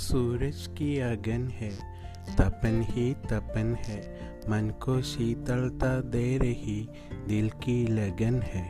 सूरज की अगन है, तपन ही तपन है, मन को शीतलता दे रही दिल की लगन है।